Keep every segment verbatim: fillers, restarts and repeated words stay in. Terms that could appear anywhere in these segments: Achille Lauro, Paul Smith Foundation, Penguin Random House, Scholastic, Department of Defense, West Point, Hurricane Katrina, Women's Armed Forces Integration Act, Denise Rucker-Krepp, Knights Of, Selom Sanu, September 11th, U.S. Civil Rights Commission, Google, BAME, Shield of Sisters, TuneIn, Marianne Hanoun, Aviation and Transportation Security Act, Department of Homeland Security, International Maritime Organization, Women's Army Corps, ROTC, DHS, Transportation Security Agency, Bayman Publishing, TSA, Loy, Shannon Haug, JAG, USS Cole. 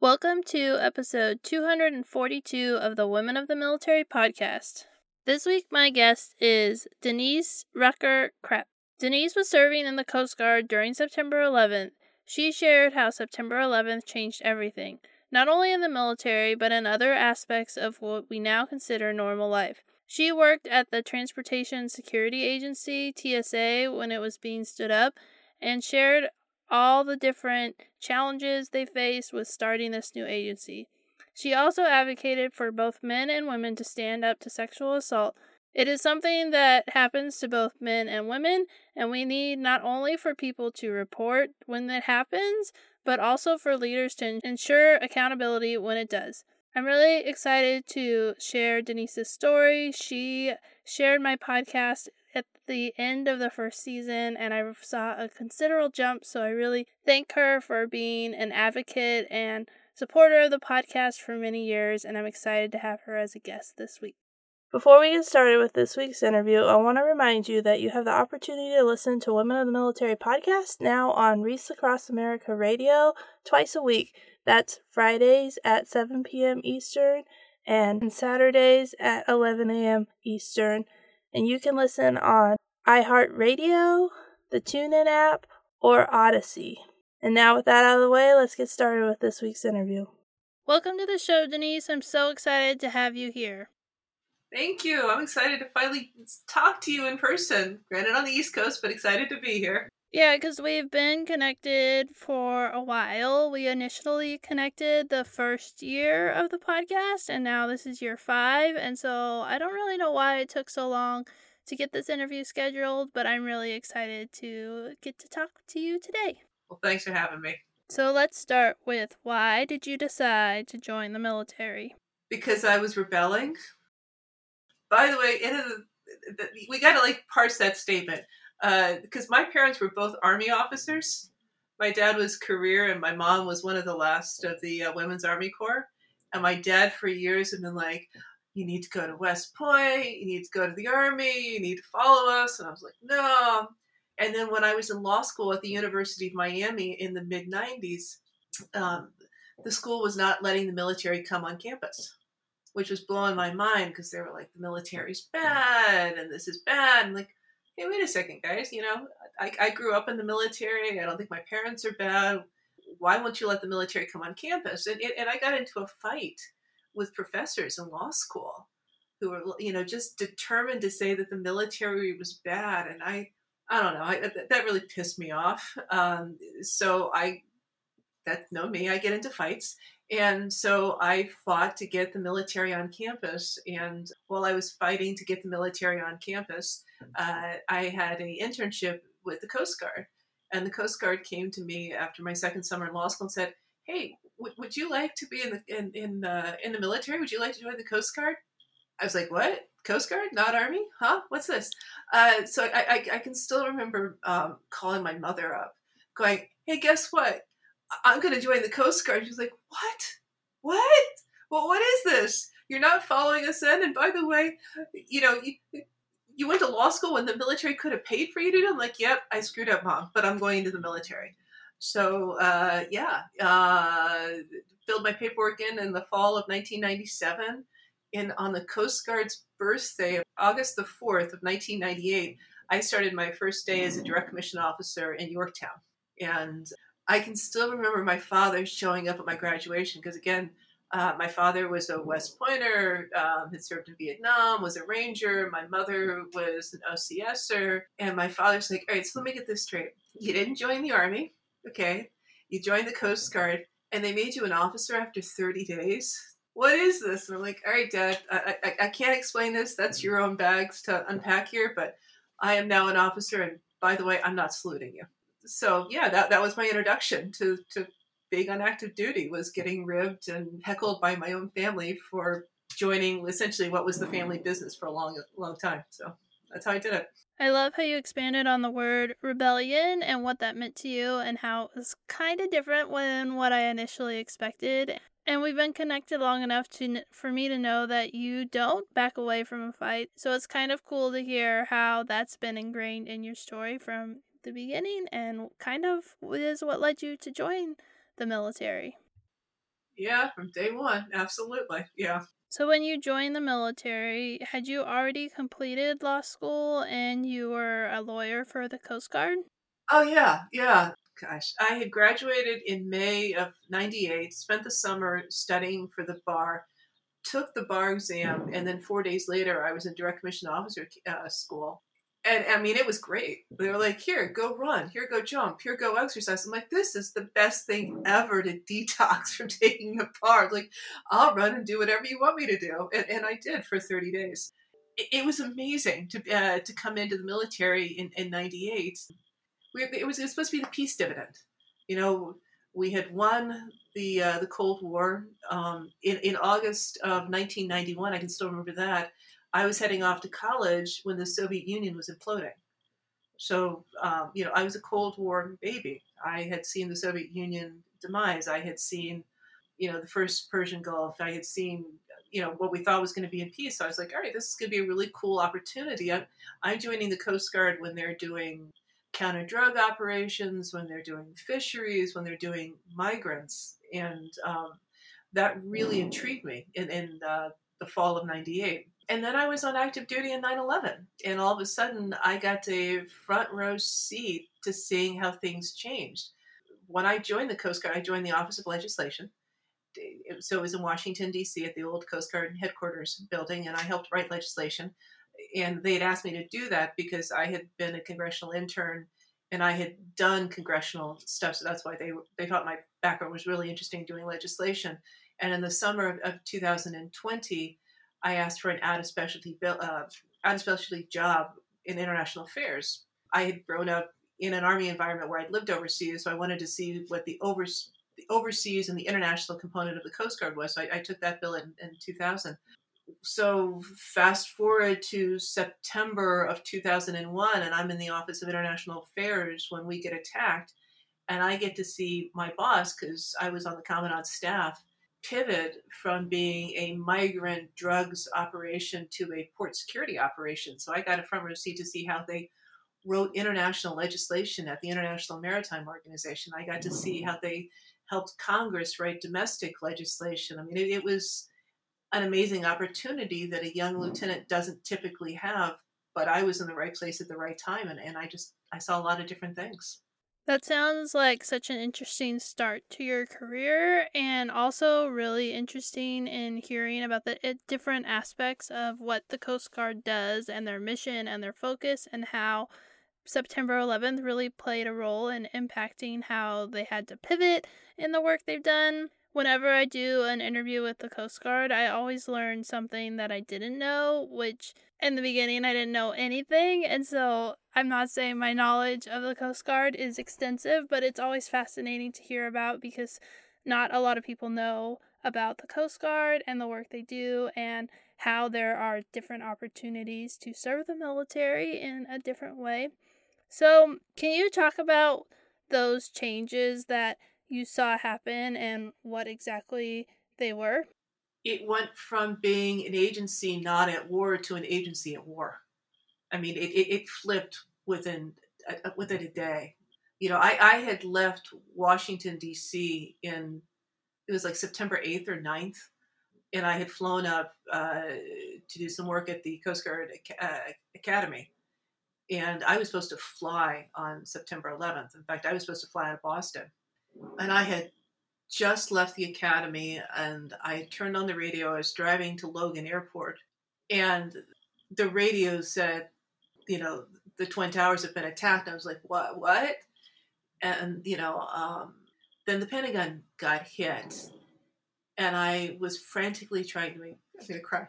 Welcome to episode two hundred forty-two of the Women of the Military podcast. This week, my guest is Denise Rucker-Krepp. Denise was serving in the Coast Guard during September eleventh. She shared how September eleventh changed everything, not only in the military, but in other aspects of what we now consider normal life. She worked at the Transportation Security Agency, T S A, when it was being stood up, and shared all the different challenges they faced with starting this new agency. She also advocated for both men and women to stand up to sexual assault. It is something that happens to both men and women, and we need not only for people to report when it happens, but also for leaders to ensure accountability when it does. I'm really excited to share Denise's story. She shared my podcast at the end of the first season, and I saw a considerable jump, so I really thank her for being an advocate and supporter of the podcast for many years, and I'm excited to have her as a guest this week. Before we get started with this week's interview, I want to remind you that you have the opportunity to listen to Women of the Military podcast now on Reese Across America Radio twice a week. That's Fridays at seven p.m. Eastern and Saturdays at eleven a.m. Eastern. And you can listen on iHeartRadio, the TuneIn app, or Odyssey. And now with that out of the way, let's get started with this week's interview. Welcome to the show, Denise. I'm so excited to have you here. Thank you. I'm excited to finally talk to you in person. Granted on the East Coast, but excited to be here. Yeah, because we've been connected for a while. We initially connected the first year of the podcast, and now this is year five, and so I don't really know why it took so long to get this interview scheduled, but I'm really excited to get to talk to you today. Well, thanks for having me. So let's start with, why did you decide to join the military? Because I was rebelling. By the way, in a, the, we got to like parse that statement. Uh, because my parents were both Army officers. My dad was career, and my mom was one of the last of the uh, Women's Army Corps. And my dad for years had been like, you need to go to West Point, you need to go to the Army, you need to follow us. And I was like, no. And then when I was in law school at the University of Miami in the mid nineties, um, the school was not letting the military come on campus, which was blowing my mind because they were like, the military's bad, and this is bad. And like, hey, wait a second, guys, you know, I, I grew up in the military. I don't think my parents are bad. Why won't you let the military come on campus? And and I got into a fight with professors in law school who were, you know, just determined to say that the military was bad. And I, I don't know, I, that really pissed me off. Um, so I, that's no me, I get into fights. And so I fought to get the military on campus. And while I was fighting to get the military on campus, uh, I had an internship with the Coast Guard. And the Coast Guard came to me after my second summer in law school and said, hey, w- would you like to be in the in in, uh, in the military? Would you like to join the Coast Guard? I was like, what? Coast Guard? Not Army? Huh? What's this? Uh, so I, I, I can still remember um, calling my mother up, going, hey, guess what? I'm going to join the Coast Guard. She's like, what? What? Well, what is this? You're not following us in. And by the way, you know, you, you went to law school when the military could have paid for you to do it. I'm like, yep, I screwed up, Mom, but I'm going into the military. So, uh, yeah, uh, filled my paperwork in in the fall of nineteen ninety-seven. And on the Coast Guard's birthday of August the fourth of nineteen ninety-eight, I started my first day as a direct commission officer in Yorktown. And I can still remember my father showing up at my graduation because, again, uh, my father was a West Pointer, um, had served in Vietnam, was a Ranger. My mother was an O C S er. And my father's like, all right, so let me get this straight. You didn't join the Army, okay? You joined the Coast Guard, and they made you an officer after thirty days. What is this? And I'm like, all right, Dad, I, I, I can't explain this. That's your own bags to unpack here, but I am now an officer, and by the way, I'm not saluting you. So yeah, that, that was my introduction to, to being on active duty, was getting ribbed and heckled by my own family for joining essentially what was the family business for a long, long time. So that's how I did it. I love how you expanded on the word rebellion and what that meant to you and how it was kind of different than what I initially expected. And we've been connected long enough to for me to know that you don't back away from a fight. So it's kind of cool to hear how that's been ingrained in your story from the beginning and kind of is what led you to join the military. Yeah, from day one. Absolutely. Yeah. So when you joined the military, had you already completed law school and you were a lawyer for the Coast Guard? Oh, yeah. Yeah. Gosh, I had graduated in May of ninety-eight, spent the summer studying for the bar, took the bar exam, and then four days later, I was in direct commission officer uh, school. And I mean, it was great. They were like, here, go run, here, go jump, here, go exercise. I'm like, this is the best thing ever to detox from taking the bar. Like, I'll run and do whatever you want me to do. And, and I did for thirty days. It, it was amazing to uh, to come into the military in, in ninety-eight. We, it, was, it was supposed to be the peace dividend. You know, we had won the uh, the Cold War um, in, in August of nineteen ninety-one. I can still remember that. I was heading off to college when the Soviet Union was imploding. So, um, you know, I was a Cold War baby. I had seen the Soviet Union demise. I had seen, you know, the first Persian Gulf. I had seen, you know, what we thought was going to be in peace. So I was like, all right, this is going to be a really cool opportunity. I'm, I'm joining the Coast Guard when they're doing counter drug operations, when they're doing fisheries, when they're doing migrants. And um, that really intrigued me in, in uh, the fall of ninety-eight. And then I was on active duty in nine eleven, and all of a sudden I got a front row seat to seeing how things changed. When I joined the Coast Guard, I joined the Office of Legislation. So it was in Washington, D C at the old Coast Guard headquarters building, and I helped write legislation. And they had asked me to do that because I had been a congressional intern and I had done congressional stuff. So that's why they they thought my background was really interesting doing legislation. And in the summer of, of two thousand twenty, I asked for an out-of-specialty uh, out-of-specialty job in international affairs. I had grown up in an Army environment where I'd lived overseas, so I wanted to see what the, overs- the overseas and the international component of the Coast Guard was. So I, I took that bill in, in two thousand. So fast forward to September of two thousand one, and I'm in the Office of International Affairs when we get attacked, and I get to see my boss, because I was on the Commandant's staff, pivot from being a migrant drugs operation to a port security operation. So I got a front row seat to see how they wrote international legislation at the International Maritime Organization. I got to see how they helped Congress write domestic legislation. I mean, it, it was an amazing opportunity that a young lieutenant doesn't typically have, but I was in the right place at the right time. And, and I just, I saw a lot of different things. That sounds like such an interesting start to your career, and also really interesting in hearing about the different aspects of what the Coast Guard does and their mission and their focus, and how September eleventh really played a role in impacting how they had to pivot in the work they've done. Whenever I do an interview with the Coast Guard, I always learn something that I didn't know, which in the beginning I didn't know anything. And so I'm not saying my knowledge of the Coast Guard is extensive, but it's always fascinating to hear about because not a lot of people know about the Coast Guard and the work they do and how there are different opportunities to serve the military in a different way. So can you talk about those changes that you saw happen and what exactly they were? It went from being an agency not at war to an agency at war. I mean, it it, it flipped within uh, within a day. You know, I, I had left Washington, D C in, it was like September eighth or ninth, and I had flown up uh, to do some work at the Coast Guard uh, Academy. And I was supposed to fly on September eleventh. In fact, I was supposed to fly out of Boston. And I had just left the academy and I turned on the radio. I was driving to Logan Airport and the radio said, you know, the Twin Towers have been attacked. And I was like, what, what? And, you know, um, then the Pentagon got hit and I was frantically trying to make, I'm going to cry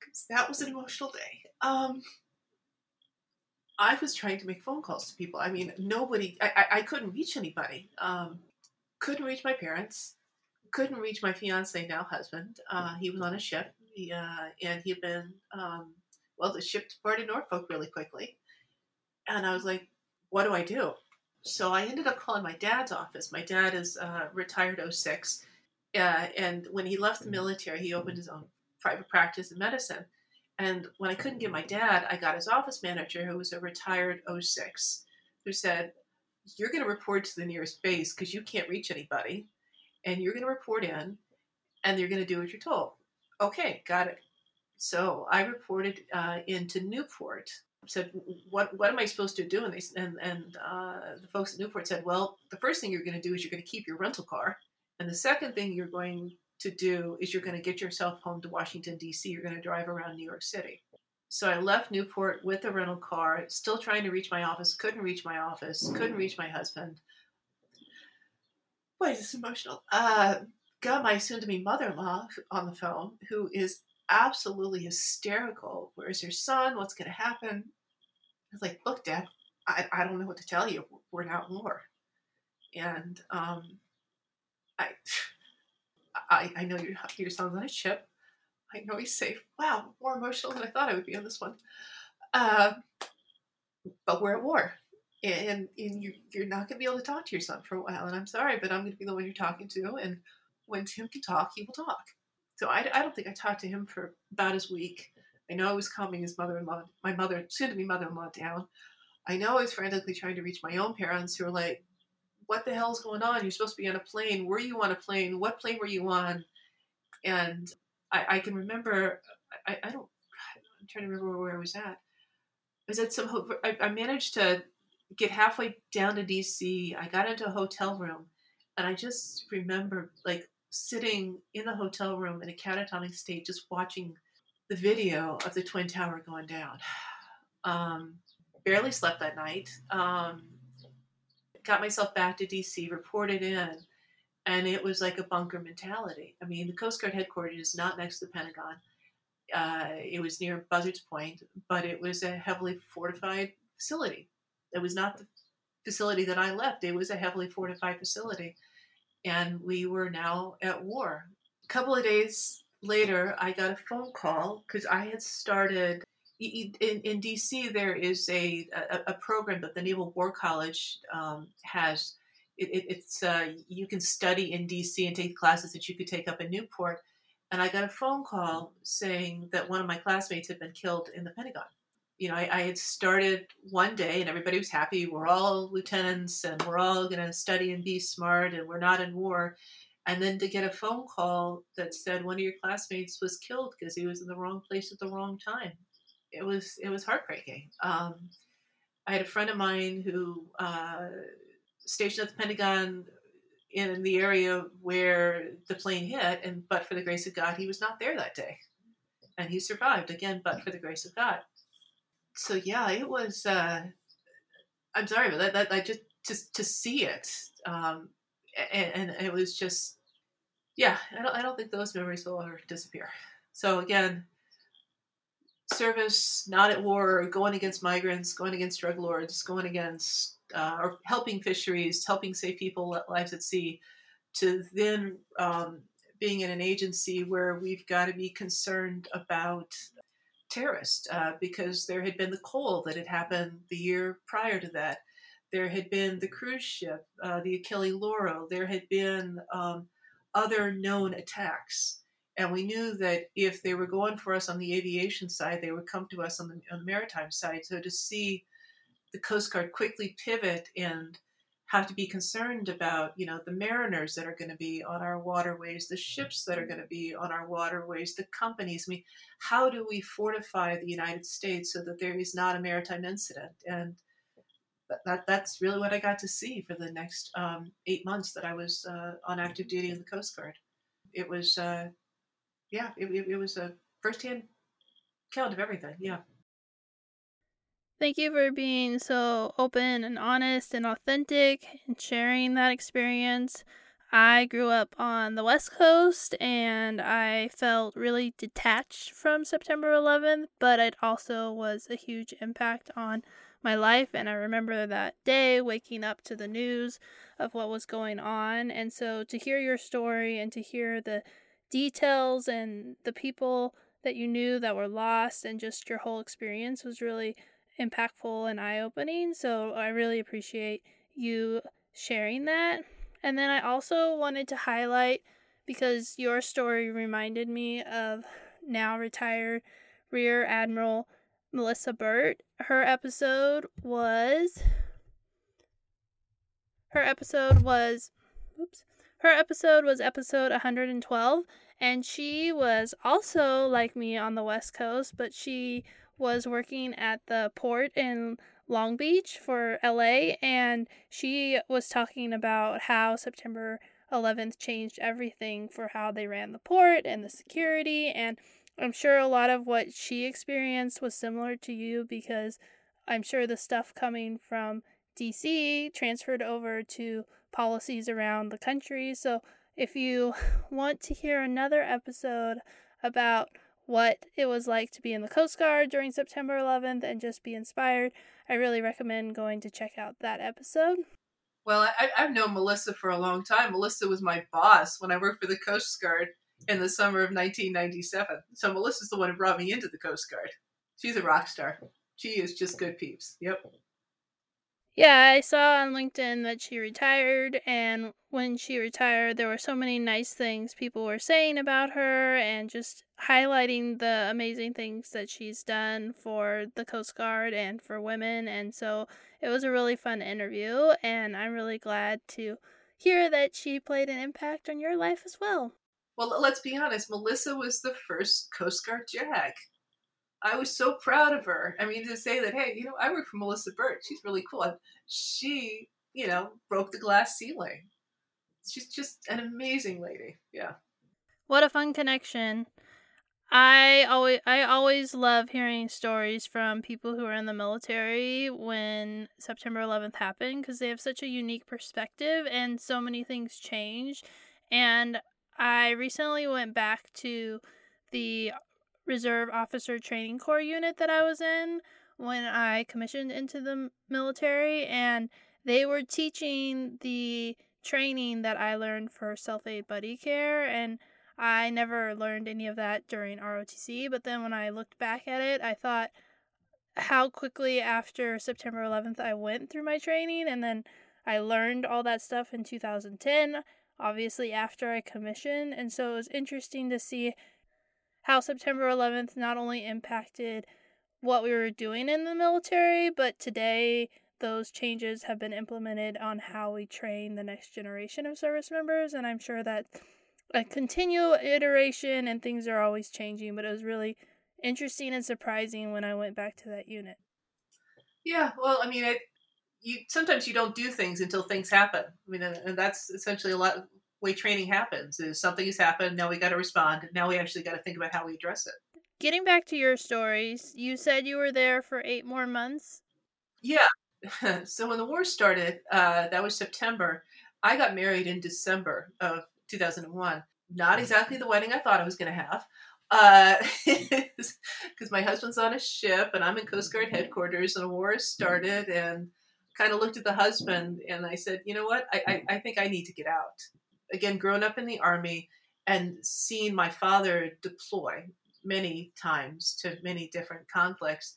because that was an emotional day. Um, I was trying to make phone calls to people. I mean, nobody, I, I, I couldn't reach anybody. Um, couldn't reach my parents. Couldn't reach my fiance, now husband. Uh, he was on a ship. He, uh, and he had been, um, well, the ship departed Norfolk really quickly. And I was like, what do I do? So I ended up calling my dad's office. My dad is uh, retired oh six. Uh, and when he left the military, he opened his own private practice in medicine. And when I couldn't get my dad, I got his office manager, who was a retired oh six, who said, you're going to report to the nearest base because you can't reach anybody. and you're going to report in, and you're going to do what you're told. Okay, got it. So I reported uh, into Newport. Said, what what am I supposed to do? And they and and uh, the folks at Newport said, well, the first thing you're going to do is you're going to keep your rental car, and the second thing you're going to do is you're going to get yourself home to Washington, D C. You're going to drive around New York City. So I left Newport with a rental car, still trying to reach my office. Couldn't reach my office. Couldn't reach my husband. Boy, this is emotional. Uh, got my soon-to-be mother-in-law on the phone, who is absolutely hysterical. Where's your son? What's going to happen? I was like, look, Dad, I, I don't know what to tell you. We're now in war. And um, I, I I know your, your son's on a ship. I know he's safe. Wow, more emotional than I thought I would be on this one. Uh, but we're at war. And, and you're, you're not going to be able to talk to your son for a while. And I'm sorry, but I'm going to be the one you're talking to. And when Tim can talk, he will talk. So I, I don't think I talked to him for about his week. I know I was calming his mother-in-law, my mother, soon-to-be mother-in-law down. I know I was frantically trying to reach my own parents who were like, what the hell's going on? You're supposed to be on a plane. Were you on a plane? What plane were you on? And I, I can remember, I, I don't, I'm trying to remember where I was at. I was at some, I, I managed to get halfway down to D C. I got into a hotel room, and I just remember, like, sitting in the hotel room in a catatonic state, just watching the video of the Twin Tower going down. Um, barely slept that night. Um, got myself back to D C, reported in, and it was like a bunker mentality. I mean, the Coast Guard headquarters is not next to the Pentagon. Uh, it was near Buzzards Point, but it was a heavily fortified facility. It was not the facility that I left. It was a heavily fortified facility. And we were now at war. A couple of days later, I got a phone call because I had started in, in D C. There is a, a a program that the Naval War College um, has. It, it, it's uh, you can study in D C and take classes that you could take up in Newport. And I got a phone call saying that one of my classmates had been killed in the Pentagon. You know, I, I had started one day and everybody was happy. We're all lieutenants and we're all going to study and be smart and we're not in war. And then to get a phone call that said one of your classmates was killed because he was in the wrong place at the wrong time. It was it was heartbreaking. Um, I had a friend of mine who uh, stationed at the Pentagon in the area where the plane hit. And but for the grace of God, he was not there that day. And he survived, again, but for the grace of God. So yeah, it was. Uh, I'm sorry, but that, that I just just to see it, um, and, and it was just, yeah. I don't I don't think those memories will ever disappear. So again, service, not at war, going against migrants, going against drug lords, going against uh, or helping fisheries, helping save people, lives at sea, to then um, being in an agency where we've got to be concerned about terrorists, uh, because there had been the Cole that had happened the year prior to that. There had been the cruise ship, uh, the Achille Lauro. There had been um, other known attacks. And we knew that if they were going for us on the aviation side, they would come to us on the, on the maritime side. So to see the Coast Guard quickly pivot and have to be concerned about, you know, the mariners that are going to be on our waterways, the ships that are going to be on our waterways, the companies. I mean, how do we fortify the United States so that there is not a maritime incident? And that, that that's really what I got to see for the next um, eight months that I was uh, on active duty in the Coast Guard. It was, uh, yeah, it, it, it was a firsthand account of everything. Yeah. Thank you for being so open and honest and authentic and sharing that experience. I grew up on the West Coast and I felt really detached from September eleventh, but it also was a huge impact on my life. And I remember that day waking up to the news of what was going on. And so to hear your story and to hear the details and the people that you knew that were lost and just your whole experience was really impactful and eye-opening, so I really appreciate you sharing that. And then I also wanted to highlight, because your story reminded me of now retired Rear Admiral Melissa Bert. Her episode was her episode was oops Her episode was episode one hundred twelve, and she was also like me on the West Coast, but she was working at the port in Long Beach for L A, and she was talking about how September eleventh changed everything for how they ran the port and the security, and I'm sure a lot of what she experienced was similar to you, because I'm sure the stuff coming from D C transferred over to policies around the country. So if you want to hear another episode about what it was like to be in the Coast Guard during September eleventh and just be inspired, I really recommend going to check out that episode. Well, I, I've known Melissa for a long time. Melissa was my boss when I worked for the Coast Guard in the summer of nineteen ninety-seven. So Melissa's the one who brought me into the Coast Guard. She's a rock star. She is just good peeps. Yep. Yeah, I saw on LinkedIn that she retired, and when she retired, there were so many nice things people were saying about her and just highlighting the amazing things that she's done for the Coast Guard and for women, and so it was a really fun interview, and I'm really glad to hear that she played an impact on your life as well. Well, let's be honest, Melissa was the first Coast Guard JAG. I was so proud of her. I mean, to say that, hey, you know, I work for Melissa Bert. She's really cool. She, you know, broke the glass ceiling. She's just an amazing lady. Yeah. What a fun connection. I always, I always love hearing stories from people who are in the military when September eleventh happened, because they have such a unique perspective and so many things changed. And I recently went back to the Reserve Officer Training Corps unit that I was in when I commissioned into the military, and they were teaching the training that I learned for self-aid buddy care, and I never learned any of that during R O T C, but then when I looked back at it, I thought how quickly after September eleventh I went through my training, and then I learned all that stuff in two thousand ten, obviously after I commissioned, and so it was interesting to see how September eleventh not only impacted what we were doing in the military, but today those changes have been implemented on how we train the next generation of service members. And I'm sure that a continual iteration and things are always changing, but it was really interesting and surprising when I went back to that unit. Yeah, well, I mean, it, you sometimes you don't do things until things happen. I mean, and that's essentially a lot of way training happens is something has happened, now we got to respond, now we actually got to think about how we address it. Getting back to your stories, you said you were there for eight more months? Yeah. So when the war started, uh, that was September, I got married in December of two thousand one. Not exactly the wedding I thought I was going to have, because uh, my husband's on a ship and I'm in Coast Guard headquarters and the war started, and kind of looked at the husband and I said, you know what, I, I, I think I need to get out. Again, growing up in the Army and seeing my father deploy many times to many different conflicts.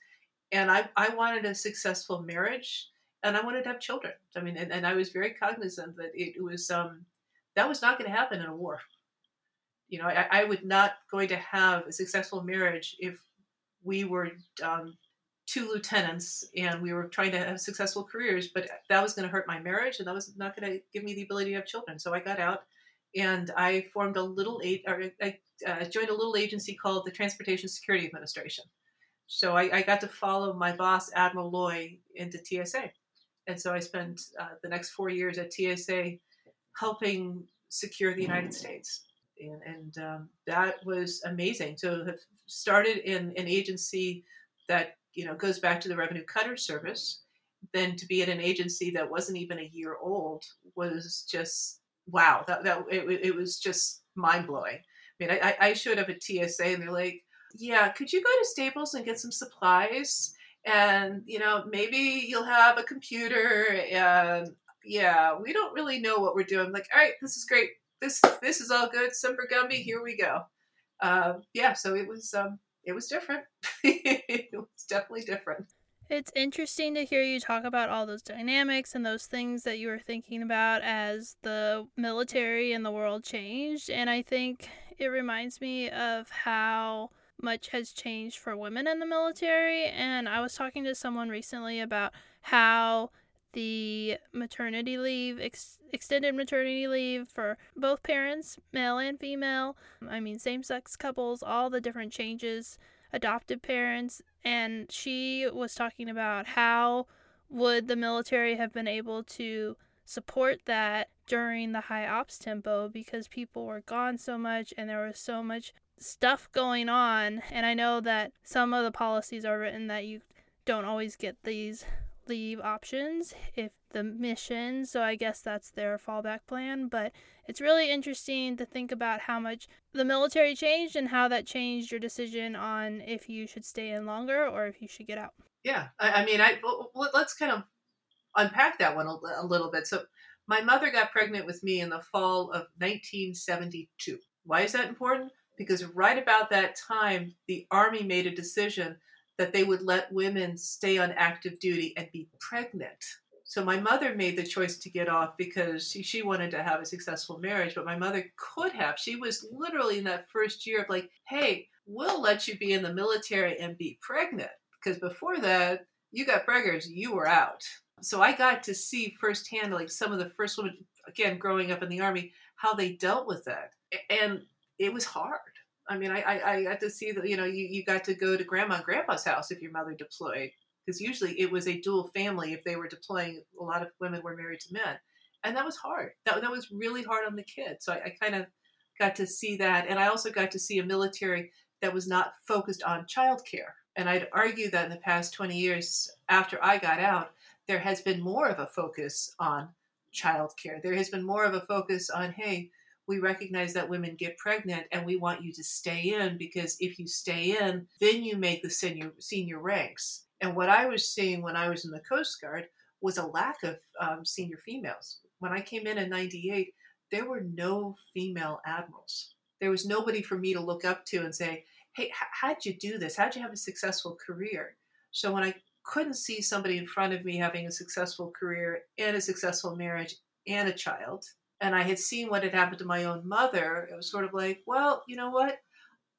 And I, I wanted a successful marriage and I wanted to have children. I mean, and, and I was very cognizant that it was, um, that was not going to happen in a war. You know, I, I was not going to have a successful marriage if we were um, two lieutenants and we were trying to have successful careers, but that was going to hurt my marriage and that was not going to give me the ability to have children. So I got out and I formed a little aid, or I uh, joined a little agency called the Transportation Security Administration. So I, I got to follow my boss, Admiral Loy, into T S A. And so I spent uh, the next four years at T S A helping secure the United States. And, and um, that was amazing. So I started in an agency that, you know, goes back to the Revenue Cutter Service, then to be at an agency that wasn't even a year old was just, wow, that, that it, it was just mind-blowing. I mean, I, I showed up at T S A and they're like, yeah, could you go to Staples and get some supplies? And, you know, maybe you'll have a computer. And yeah, we don't really know what we're doing. I'm like, all right, this is great. This this is all good. Semper Gumby, here we go. Uh, yeah, so it was... Um, It was different. It was definitely different. It's interesting to hear you talk about all those dynamics and those things that you were thinking about as the military and the world changed. And I think it reminds me of how much has changed for women in the military. And I was talking to someone recently about how the maternity leave, ex- extended maternity leave for both parents, male and female. I mean, same-sex couples, all the different changes, adoptive parents. And she was talking about how would the military have been able to support that during the high ops tempo, because people were gone so much and there was so much stuff going on. And I know that some of the policies are written that you don't always get these leave options if the mission, so I guess that's their fallback plan. But it's really interesting to think about how much the military changed and how that changed your decision on if you should stay in longer or if you should get out. Yeah, I, I mean, I let's kind of unpack that one a, a little bit. So my mother got pregnant with me in the fall of nineteen seventy-two. Why is that important? Because right about that time, the Army made a decision that they would let women stay on active duty and be pregnant. So my mother made the choice to get off because she, she wanted to have a successful marriage, but my mother could have. She was literally in that first year of like, hey, we'll let you be in the military and be pregnant. Because before that, you got preggers, you were out. So I got to see firsthand, like some of the first women, again, growing up in the Army, how they dealt with that. And it was hard. I mean, I, I, I got to see that, you know, you, you got to go to grandma and grandpa's house if your mother deployed, because usually it was a dual family. If they were deploying, a lot of women were married to men. And that was hard. That that was really hard on the kids. So I, I kind of got to see that. And I also got to see a military that was not focused on childcare. And I'd argue that in the past twenty years after I got out, there has been more of a focus on childcare. There has been more of a focus on, hey, we recognize that women get pregnant and we want you to stay in, because if you stay in, then you make the senior, senior ranks. And what I was seeing when I was in the Coast Guard was a lack of um, senior females. When I came in in ninety-eight, there were no female admirals. There was nobody for me to look up to and say, hey, how'd you do this? How'd you have a successful career? So when I couldn't see somebody in front of me having a successful career and a successful marriage and a child, and I had seen what had happened to my own mother, it was sort of like, well, you know what?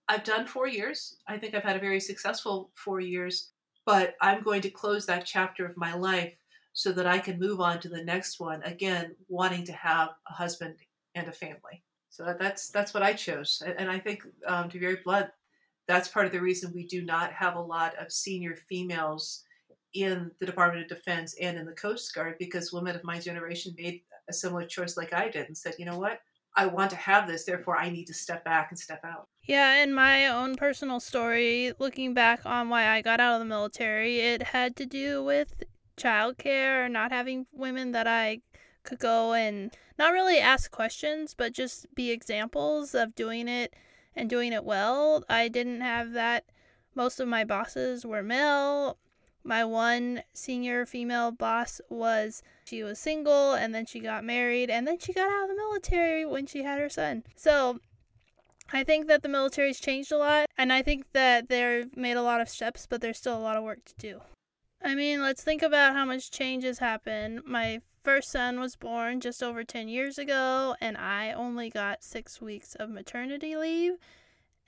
I've done four years. I think I've had a very successful four years, but I'm going to close that chapter of my life so that I can move on to the next one, again, wanting to have a husband and a family. So that's that's what I chose. And I think, um, to be very blunt, that's part of the reason we do not have a lot of senior females in the Department of Defense and in the Coast Guard, because women of my generation made a similar choice like I did and said, you know what, I want to have this, therefore I need to step back and step out. Yeah, in my own personal story, looking back on why I got out of the military, it had to do with childcare, not having women that I could go and not really ask questions, but just be examples of doing it and doing it well. I didn't have that. Most of my bosses were male. My one senior female boss was, she was single, and then she got married, and then she got out of the military when she had her son. So I think that the military's changed a lot, and I think that they've made a lot of steps, but there's still a lot of work to do. I mean, let's think about how much change has happened. My first son was born just over ten years ago, and I only got six weeks of maternity leave.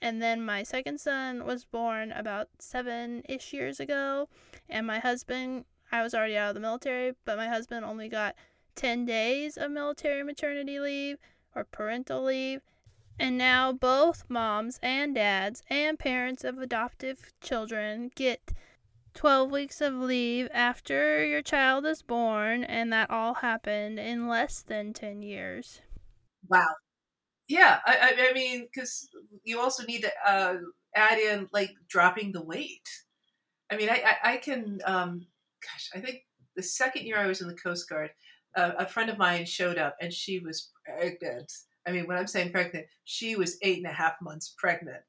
And then my second son was born about seven-ish years ago. And my husband, I was already out of the military, but my husband only got ten days of military maternity leave or parental leave. And now both moms and dads and parents of adoptive children get twelve weeks of leave after your child is born. And that all happened in less than ten years. Wow. Yeah, I, I mean, because you also need to uh, add in, like, dropping the weight. I mean, I, I, I can, um, gosh, I think the second year I was in the Coast Guard, uh, a friend of mine showed up, and she was pregnant. I mean, when I'm saying pregnant, she was eight and a half months pregnant.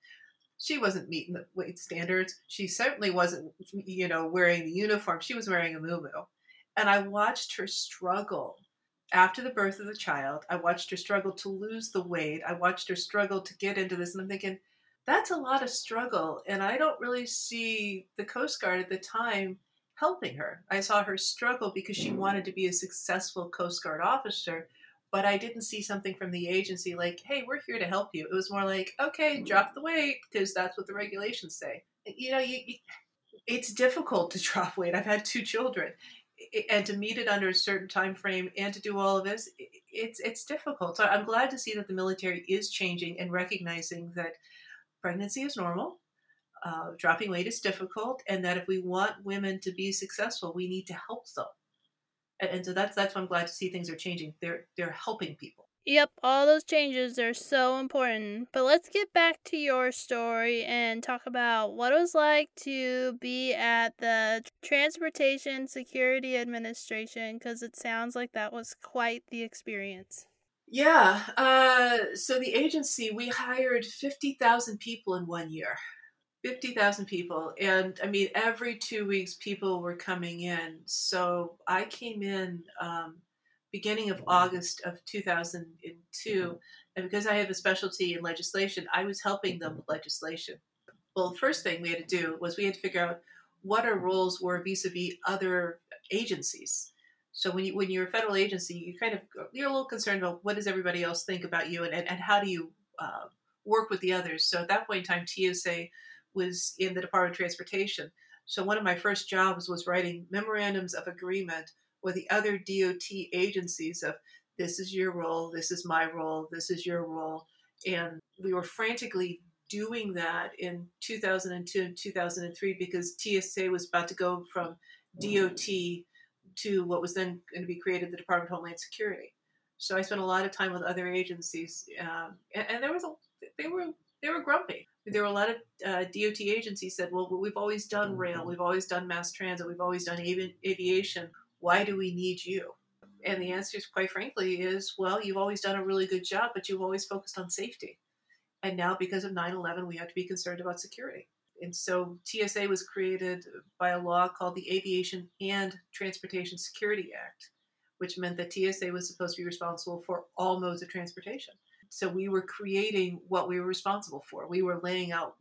She wasn't meeting the weight standards. She certainly wasn't, you know, wearing the uniform. She was wearing a muumuu. And I watched her struggle. After the birth of the child, I watched her struggle to lose the weight. I watched her struggle to get into this. And I'm thinking, that's a lot of struggle. And I don't really see the Coast Guard at the time helping her. I saw her struggle because she wanted to be a successful Coast Guard officer. But I didn't see something from the agency like, hey, we're here to help you. It was more like, okay, drop the weight, because that's what the regulations say. You know, you, you, it's difficult to drop weight. I've had two children. and to meet it under a certain time frame and to do all of this, it's it's difficult. So I'm glad to see that the military is changing and recognizing that pregnancy is normal, uh, dropping weight is difficult, and that if we want women to be successful, we need to help them. And, and so that's that's why I'm glad to see things are changing. They're they're helping people. Yep, all those changes are so important. But let's get back to your story and talk about what it was like to be at the Transportation Security Administration, because it sounds like that was quite the experience. Yeah, uh, so the agency, we hired fifty thousand people in one year. fifty thousand people. And I mean, every two weeks people were coming in. So I came in... Um, beginning of August of two thousand two. And because I have a specialty in legislation, I was helping them with legislation. Well, the first thing we had to do was we had to figure out what our roles were vis-a-vis other agencies. So when, you, when you're a federal agency, you kind of, you're a little concerned about what does everybody else think about you and, and, and how do you uh, work with the others. So at that point in time, T S A was in the Department of Transportation. So one of my first jobs was writing memorandums of agreement with the other D O T agencies of this is your role, this is my role, this is your role. And we were frantically doing that in two thousand two and two thousand three because T S A was about to go from D O T to what was then going to be created, the Department of Homeland Security. So I spent a lot of time with other agencies, um, and, and there was a, they were they were grumpy. There were a lot of uh, D O T agencies said, well, we've always done rail, we've always done mass transit, we've always done avi- aviation. Why do we need you? And the answer is, quite frankly, is, well, you've always done a really good job, but you've always focused on safety. And now because of nine eleven, we have to be concerned about security. And so T S A was created by a law called the Aviation and Transportation Security Act, which meant that T S A was supposed to be responsible for all modes of transportation. So we were creating what we were responsible for. We were laying out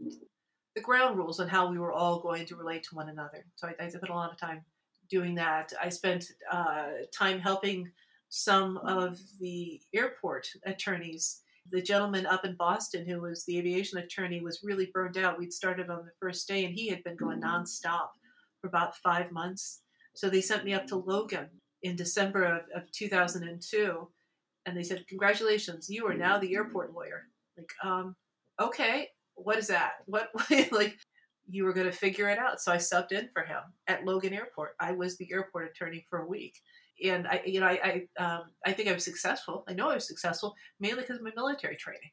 the ground rules on how we were all going to relate to one another. So I, I spent a lot of time doing that. I spent uh, time helping some of the airport attorneys. The gentleman up in Boston who was the aviation attorney was really burned out. We'd started on the first day and he had been going nonstop for about five months. So they sent me up to Logan in December of, of two thousand two and they said, congratulations, you are now the airport lawyer. Like, um, okay, what is that? What, like, you were going to figure it out. So I subbed in for him at Logan Airport. I was the airport attorney for a week. And I, you know, I, I, um, I think I was successful. I know I was successful mainly because of my military training,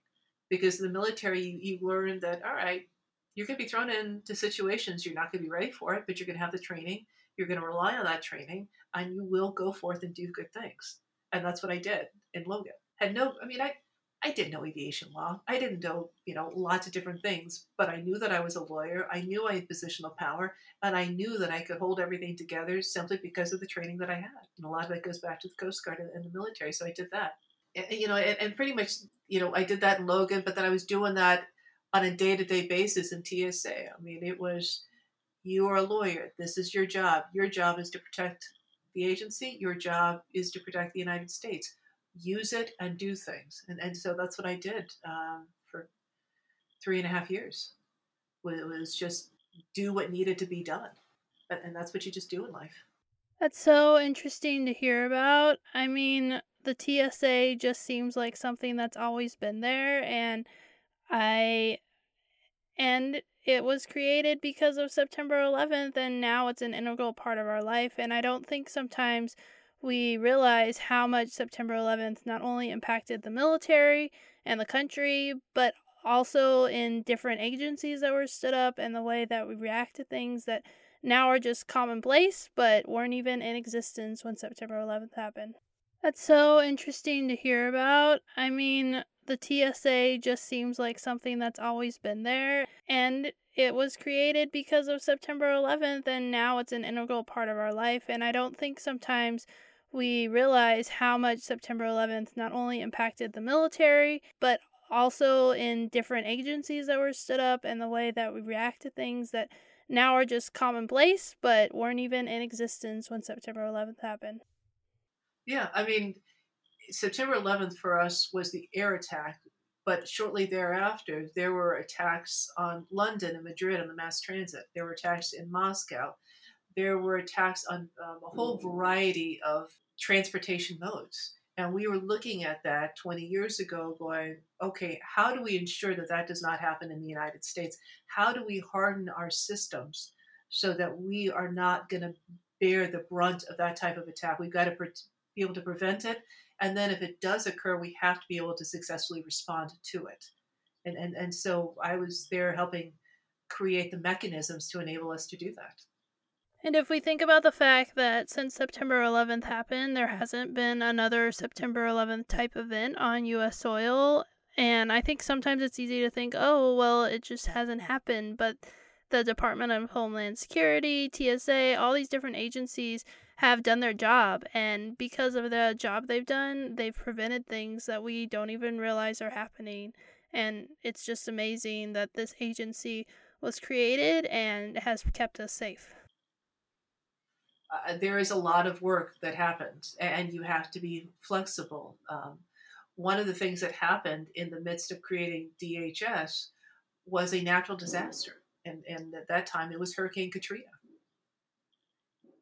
because in the military, you, you learn that, all right, you're going to be thrown into situations. You're not going to be ready for it, but you're going to have the training. You're going to rely on that training and you will go forth and do good things. And that's what I did in Logan. Had no, I mean, I, I didn't know aviation law. I didn't know, you know, lots of different things, but I knew that I was a lawyer. I knew I had positional power, and I knew that I could hold everything together simply because of the training that I had. And a lot of that goes back to the Coast Guard and, and the military, so I did that. And, you know, and, and pretty much, you know, I did that in Logan, but then I was doing that on a day-to-day basis in T S A. I mean, it was, you are a lawyer. This is your job. Your job is to protect the agency. Your job is to protect the United States. Use it and do things. And and so that's what I did um, for three and a half years. It was just do what needed to be done. And that's what you just do in life. That's so interesting to hear about. I mean, the T S A just seems like something that's always been there. And I, and it was created because of September eleventh, and now it's an integral part of our life. And I don't think sometimes we realize how much September eleventh not only impacted the military and the country, but also in different agencies that were stood up and the way that we react to things that now are just commonplace, but weren't even in existence when September eleventh happened. That's so interesting to hear about. I mean, the T S A just seems like something that's always been there, and it was created because of September eleventh, and now it's an integral part of our life. And I don't think sometimes we realize how much September eleventh not only impacted the military, but also in different agencies that were stood up and the way that we react to things that now are just commonplace, but weren't even in existence when September eleventh happened. Yeah, I mean, September eleventh for us was the air attack, but shortly thereafter, there were attacks on London and Madrid on the mass transit. There were attacks in Moscow. there were attacks on um, a whole variety of transportation modes. And we were looking at that twenty years ago going, okay, how do we ensure that that does not happen in the United States? How do we harden our systems so that we are not going to bear the brunt of that type of attack? We've got to pre- be able to prevent it. And then if it does occur, we have to be able to successfully respond to it. And and, and so I was there helping create the mechanisms to enable us to do that. And if we think about the fact that since September eleventh happened, there hasn't been another September eleventh type event on U S soil. And I think sometimes it's easy to think, oh, well, it just hasn't happened. But the Department of Homeland Security, T S A, all these different agencies have done their job. And because of the job they've done, they've prevented things that we don't even realize are happening. And it's just amazing that this agency was created and has kept us safe. Uh, there is a lot of work that happened, and you have to be flexible. Um, one of the things that happened in the midst of creating D H S was a natural disaster. And, and at that time, it was Hurricane Katrina.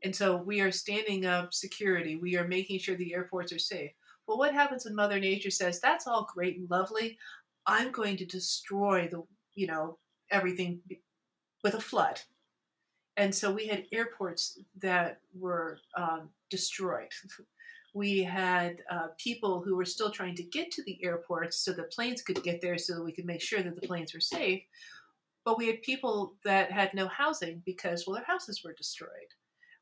And so we are standing up security. We are making sure the airports are safe. Well, what happens when Mother Nature says, that's all great and lovely. I'm going to destroy the, you know, everything with a flood. And so we had airports that were um, destroyed. We had uh, people who were still trying to get to the airports so the planes could get there so that we could make sure that the planes were safe. But we had people that had no housing because, well, their houses were destroyed.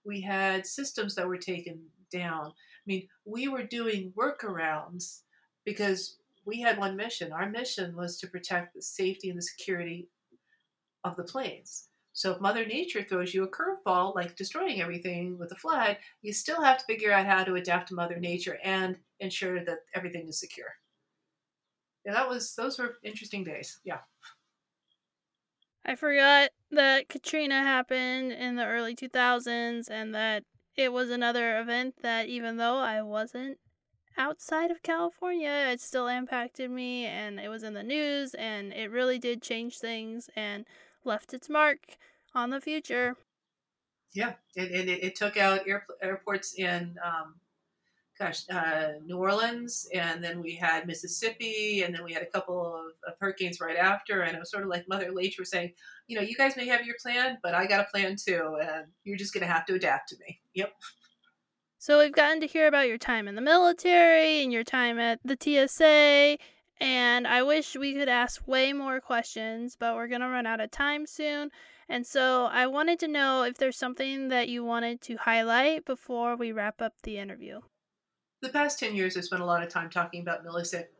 We had systems that were taken down. I mean, we were doing workarounds because we had one mission. Our mission was to protect the safety and the security of the planes. So if Mother Nature throws you a curveball, like destroying everything with a flood, you still have to figure out how to adapt to Mother Nature and ensure that everything is secure. Yeah, that was those were interesting days. Yeah. I forgot that Katrina happened in the early two thousands and that it was another event that, even though I wasn't outside of California, it still impacted me, and it was in the news, and it really did change things and left its mark on the future. Yeah, and, and it, it took out air, airports in, um, gosh, uh, New Orleans, and then we had Mississippi, and then we had a couple of, of hurricanes right after, and it was sort of like Mother Nature saying, you know, you guys may have your plan, but I got a plan too, and you're just going to have to adapt to me. Yep. So we've gotten to hear about your time in the military and your time at the T S A, and I wish we could ask way more questions, but we're going to run out of time soon. And so I wanted to know if there's something that you wanted to highlight before we wrap up the interview. The past ten years, I spent a lot of time talking about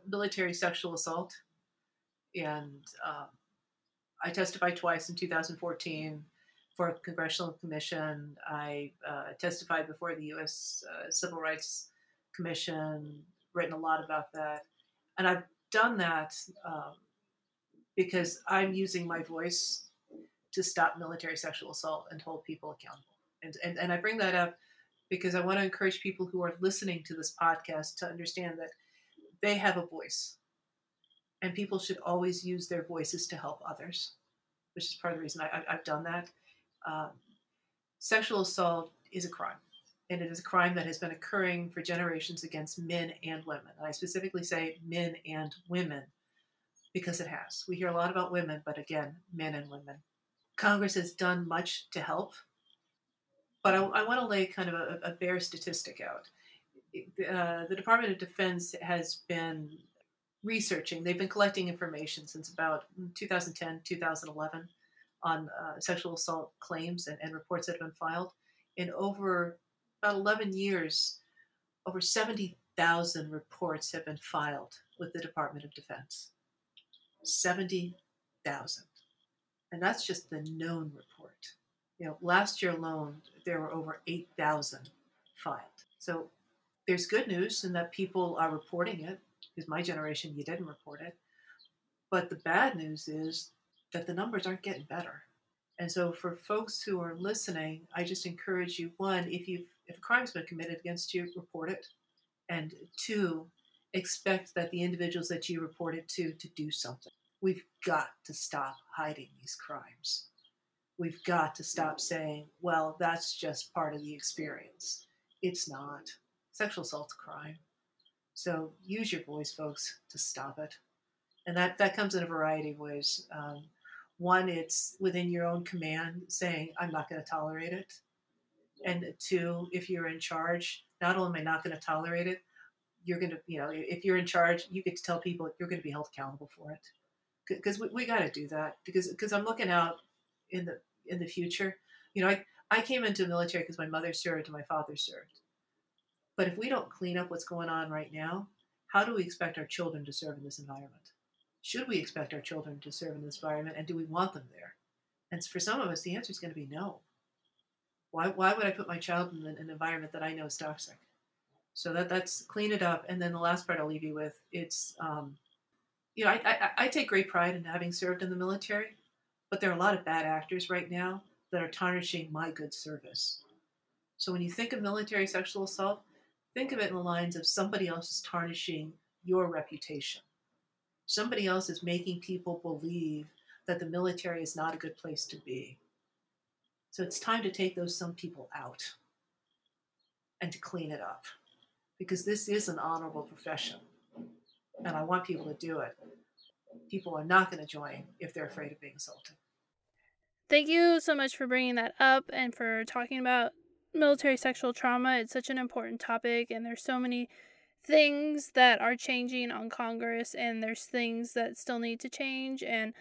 military sexual assault. And um, I testified twice in two thousand fourteen for a congressional commission. I uh, testified before the U S Uh, Civil Rights Commission, written a lot about that. And I've done that um, because I'm using my voice to stop military sexual assault and hold people accountable. And, and and I bring that up because I want to encourage people who are listening to this podcast to understand that they have a voice, and people should always use their voices to help others, which is part of the reason I, I've done that. Um, sexual assault is a crime, and it is a crime that has been occurring for generations against men and women. And I specifically say men and women because it has. We hear a lot about women, but again, men and women. Congress has done much to help, but I, I want to lay kind of a, a bare statistic out. Uh, the Department of Defense has been researching. They've been collecting information since about two thousand ten, two thousand eleven on uh, sexual assault claims and, and reports that have been filed. In over about eleven years, over seventy thousand reports have been filed with the Department of Defense. seventy thousand. And that's just the known report. You know, last year alone, there were over eight thousand filed. So there's good news in that people are reporting it, because my generation, you didn't report it. But the bad news is that the numbers aren't getting better. And so for folks who are listening, I just encourage you, one, if you've If a crime's been committed against you, report it. And two, expect that the individuals that you report it to to do something. We've got to stop hiding these crimes. we've got to stop saying, well, that's just part of the experience. It's not. Sexual assault's a crime. So use your voice, folks, to stop it. And that, that comes in a variety of ways. Um, one, it's within your own command saying, I'm not going to tolerate it. And two, if you're in charge, not only am I not going to tolerate it, you're going to, you know, if you're in charge, you get to tell people you're going to be held accountable for it. Because we, we got to do that. Because because I'm looking out in the in the future. You know, I, I came into the military because my mother served and my father served. But if we don't clean up what's going on right now, how do we expect our children to serve in this environment? Should we expect our children to serve in this environment, and do we want them there? And for some of us, the answer is going to be no. Why why would I put my child in an environment that I know is toxic? So that that's clean it up. And then the last part I'll leave you with, it's, um, you know, I, I, I take great pride in having served in the military, but there are a lot of bad actors right now that are tarnishing my good service. So when you think of military sexual assault, think of it in the lines of somebody else is tarnishing your reputation. Somebody else is making people believe that the military is not a good place to be. So it's time to take those some people out and to clean it up. Because this is an honorable profession, and I want people to do it. People are not going to join if they're afraid of being assaulted. Thank you so much for bringing that up and for talking about military sexual trauma. It's such an important topic, and there's so many things that are changing on Congress, and there's things that still need to change. And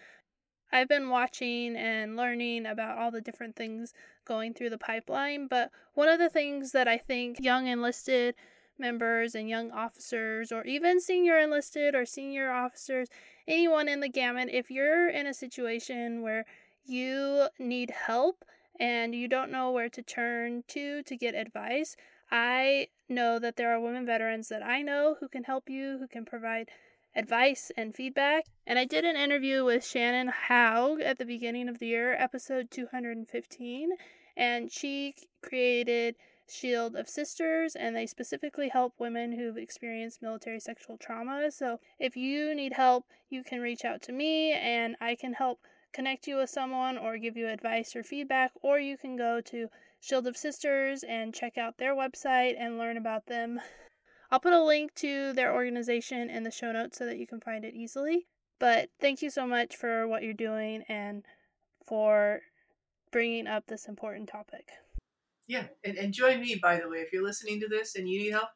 I've been watching and learning about all the different things going through the pipeline, but one of the things that I think young enlisted members and young officers, or even senior enlisted or senior officers, anyone in the gamut, if you're in a situation where you need help and you don't know where to turn to to get advice, I know that there are women veterans that I know who can help you, who can provide advice and feedback. And I did an interview with Shannon Haug at the beginning of the year, episode two hundred fifteen, and she created Shield of Sisters, and they specifically help women who've experienced military sexual trauma. So if you need help, you can reach out to me and I can help connect you with someone or give you advice or feedback, or you can go to Shield of Sisters and check out their website and learn about them. I'll put a link to their organization in the show notes so that you can find it easily. But thank you so much for what you're doing and for bringing up this important topic. Yeah, and, and join me, by the way. If you're listening to this and you need help,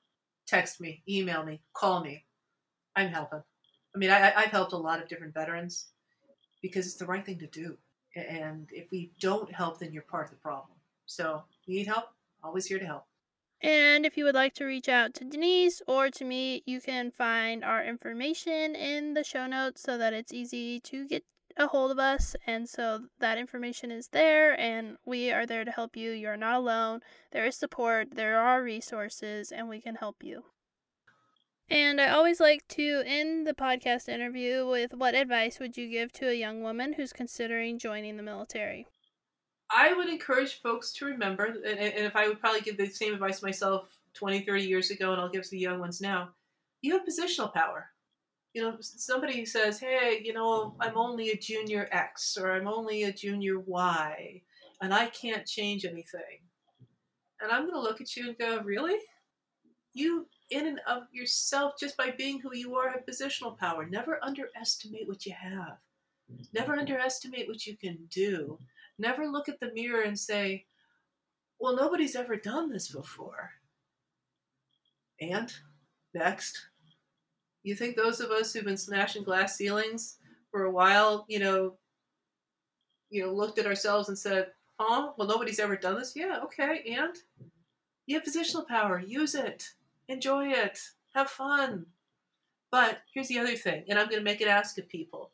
text me, email me, call me. I'm helping. I mean, I, I've helped a lot of different veterans because it's the right thing to do. And if we don't help, then you're part of the problem. So you need help, always here to help. And if you would like to reach out to Denise or to me, you can find our information in the show notes so that it's easy to get a hold of us, and so that information is there, and we are there to help you. You're not alone. There is support, there are resources, and we can help you. And I always like to end the podcast interview with, what advice would you give to a young woman who's considering joining the military? I would encourage folks to remember, and, and if I would probably give the same advice myself twenty, thirty years ago, and I'll give to the young ones now, you have positional power. You know, somebody who says, hey, you know, I'm only a junior X, or I'm only a junior Y, and I can't change anything. And I'm going to look at you and go, really? You, in and of yourself, just by being who you are, have positional power. Never underestimate what you have. Never underestimate what you can do. Never look at the mirror and say, well, nobody's ever done this before. And next. You think those of us who've been smashing glass ceilings for a while, you know, you know, looked at ourselves and said, huh? Well, nobody's ever done this. Yeah, okay. And you have positional power. Use it. Enjoy it. Have fun. But here's the other thing, and I'm going to make it ask of people.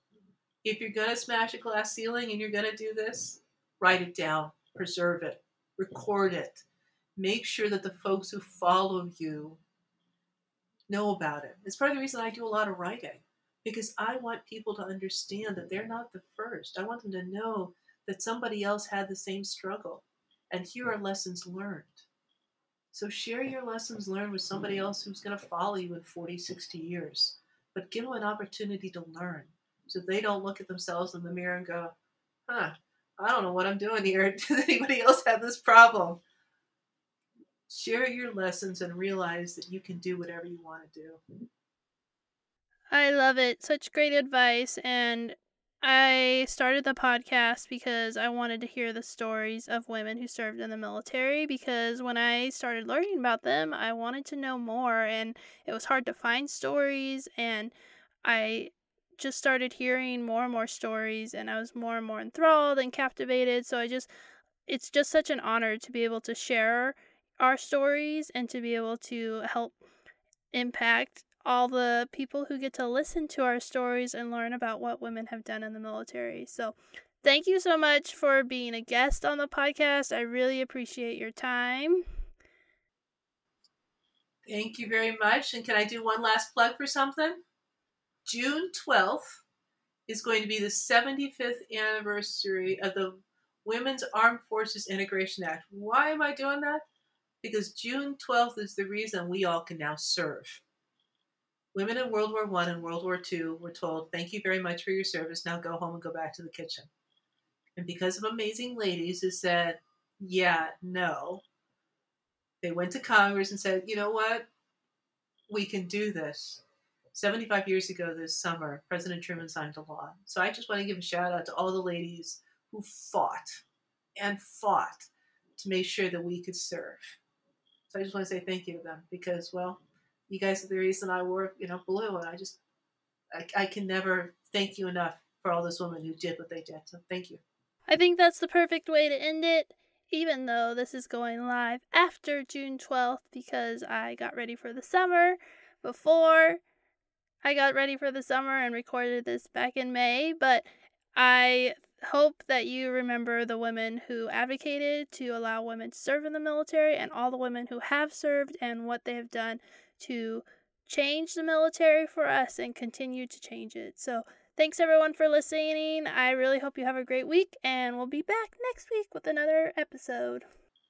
If you're going to smash a glass ceiling and you're going to do this, write it down. Preserve it. Record it. Make sure that the folks who follow you know about it. It's part of the reason I do a lot of writing, because I want people to understand that they're not the first. I want them to know that somebody else had the same struggle, and here are lessons learned. So share your lessons learned with somebody else who's going to follow you in forty, sixty years, but give them an opportunity to learn so they don't look at themselves in the mirror and go, huh, I don't know what I'm doing here. Does anybody else have this problem? Share your lessons and realize that you can do whatever you want to do. I love it. Such great advice. And I started the podcast because I wanted to hear the stories of women who served in the military, because when I started learning about them, I wanted to know more, and it was hard to find stories, and I just started hearing more and more stories, and I was more and more enthralled and captivated. So I just, it's just such an honor to be able to share our stories and to be able to help impact all the people who get to listen to our stories and learn about what women have done in the military. So thank you so much for being a guest on the podcast. I really appreciate your time. Thank you very much. And can I do one last plug for something? June twelfth is going to be the seventy-fifth anniversary of the Women's Armed Forces Integration Act. Why am I doing that? Because June twelfth is the reason we all can now serve. Women in World War One and World War Two were told, thank you very much for your service. Now go home and go back to the kitchen. And because of amazing ladies who said, yeah, no, they went to Congress and said, you know what? We can do this. seventy-five years ago this summer, President Truman signed a law. So I just want to give a shout out to all the ladies who fought and fought to make sure that we could serve. So I just want to say thank you to them because, well, you guys are the reason I wore, you know, blue, and I just, I, I can never thank you enough for all those women who did what they did. So thank you. I think that's the perfect way to end it, even though this is going live after June twelfth, because I got ready for the summer before. I got ready for the summer and recorded this back in May, but I hope that you remember the women who advocated to allow women to serve in the military, and all the women who have served and what they have done to change the military for us and continue to change it. So thanks everyone for listening. I really hope you have a great week, and we'll be back next week with another episode.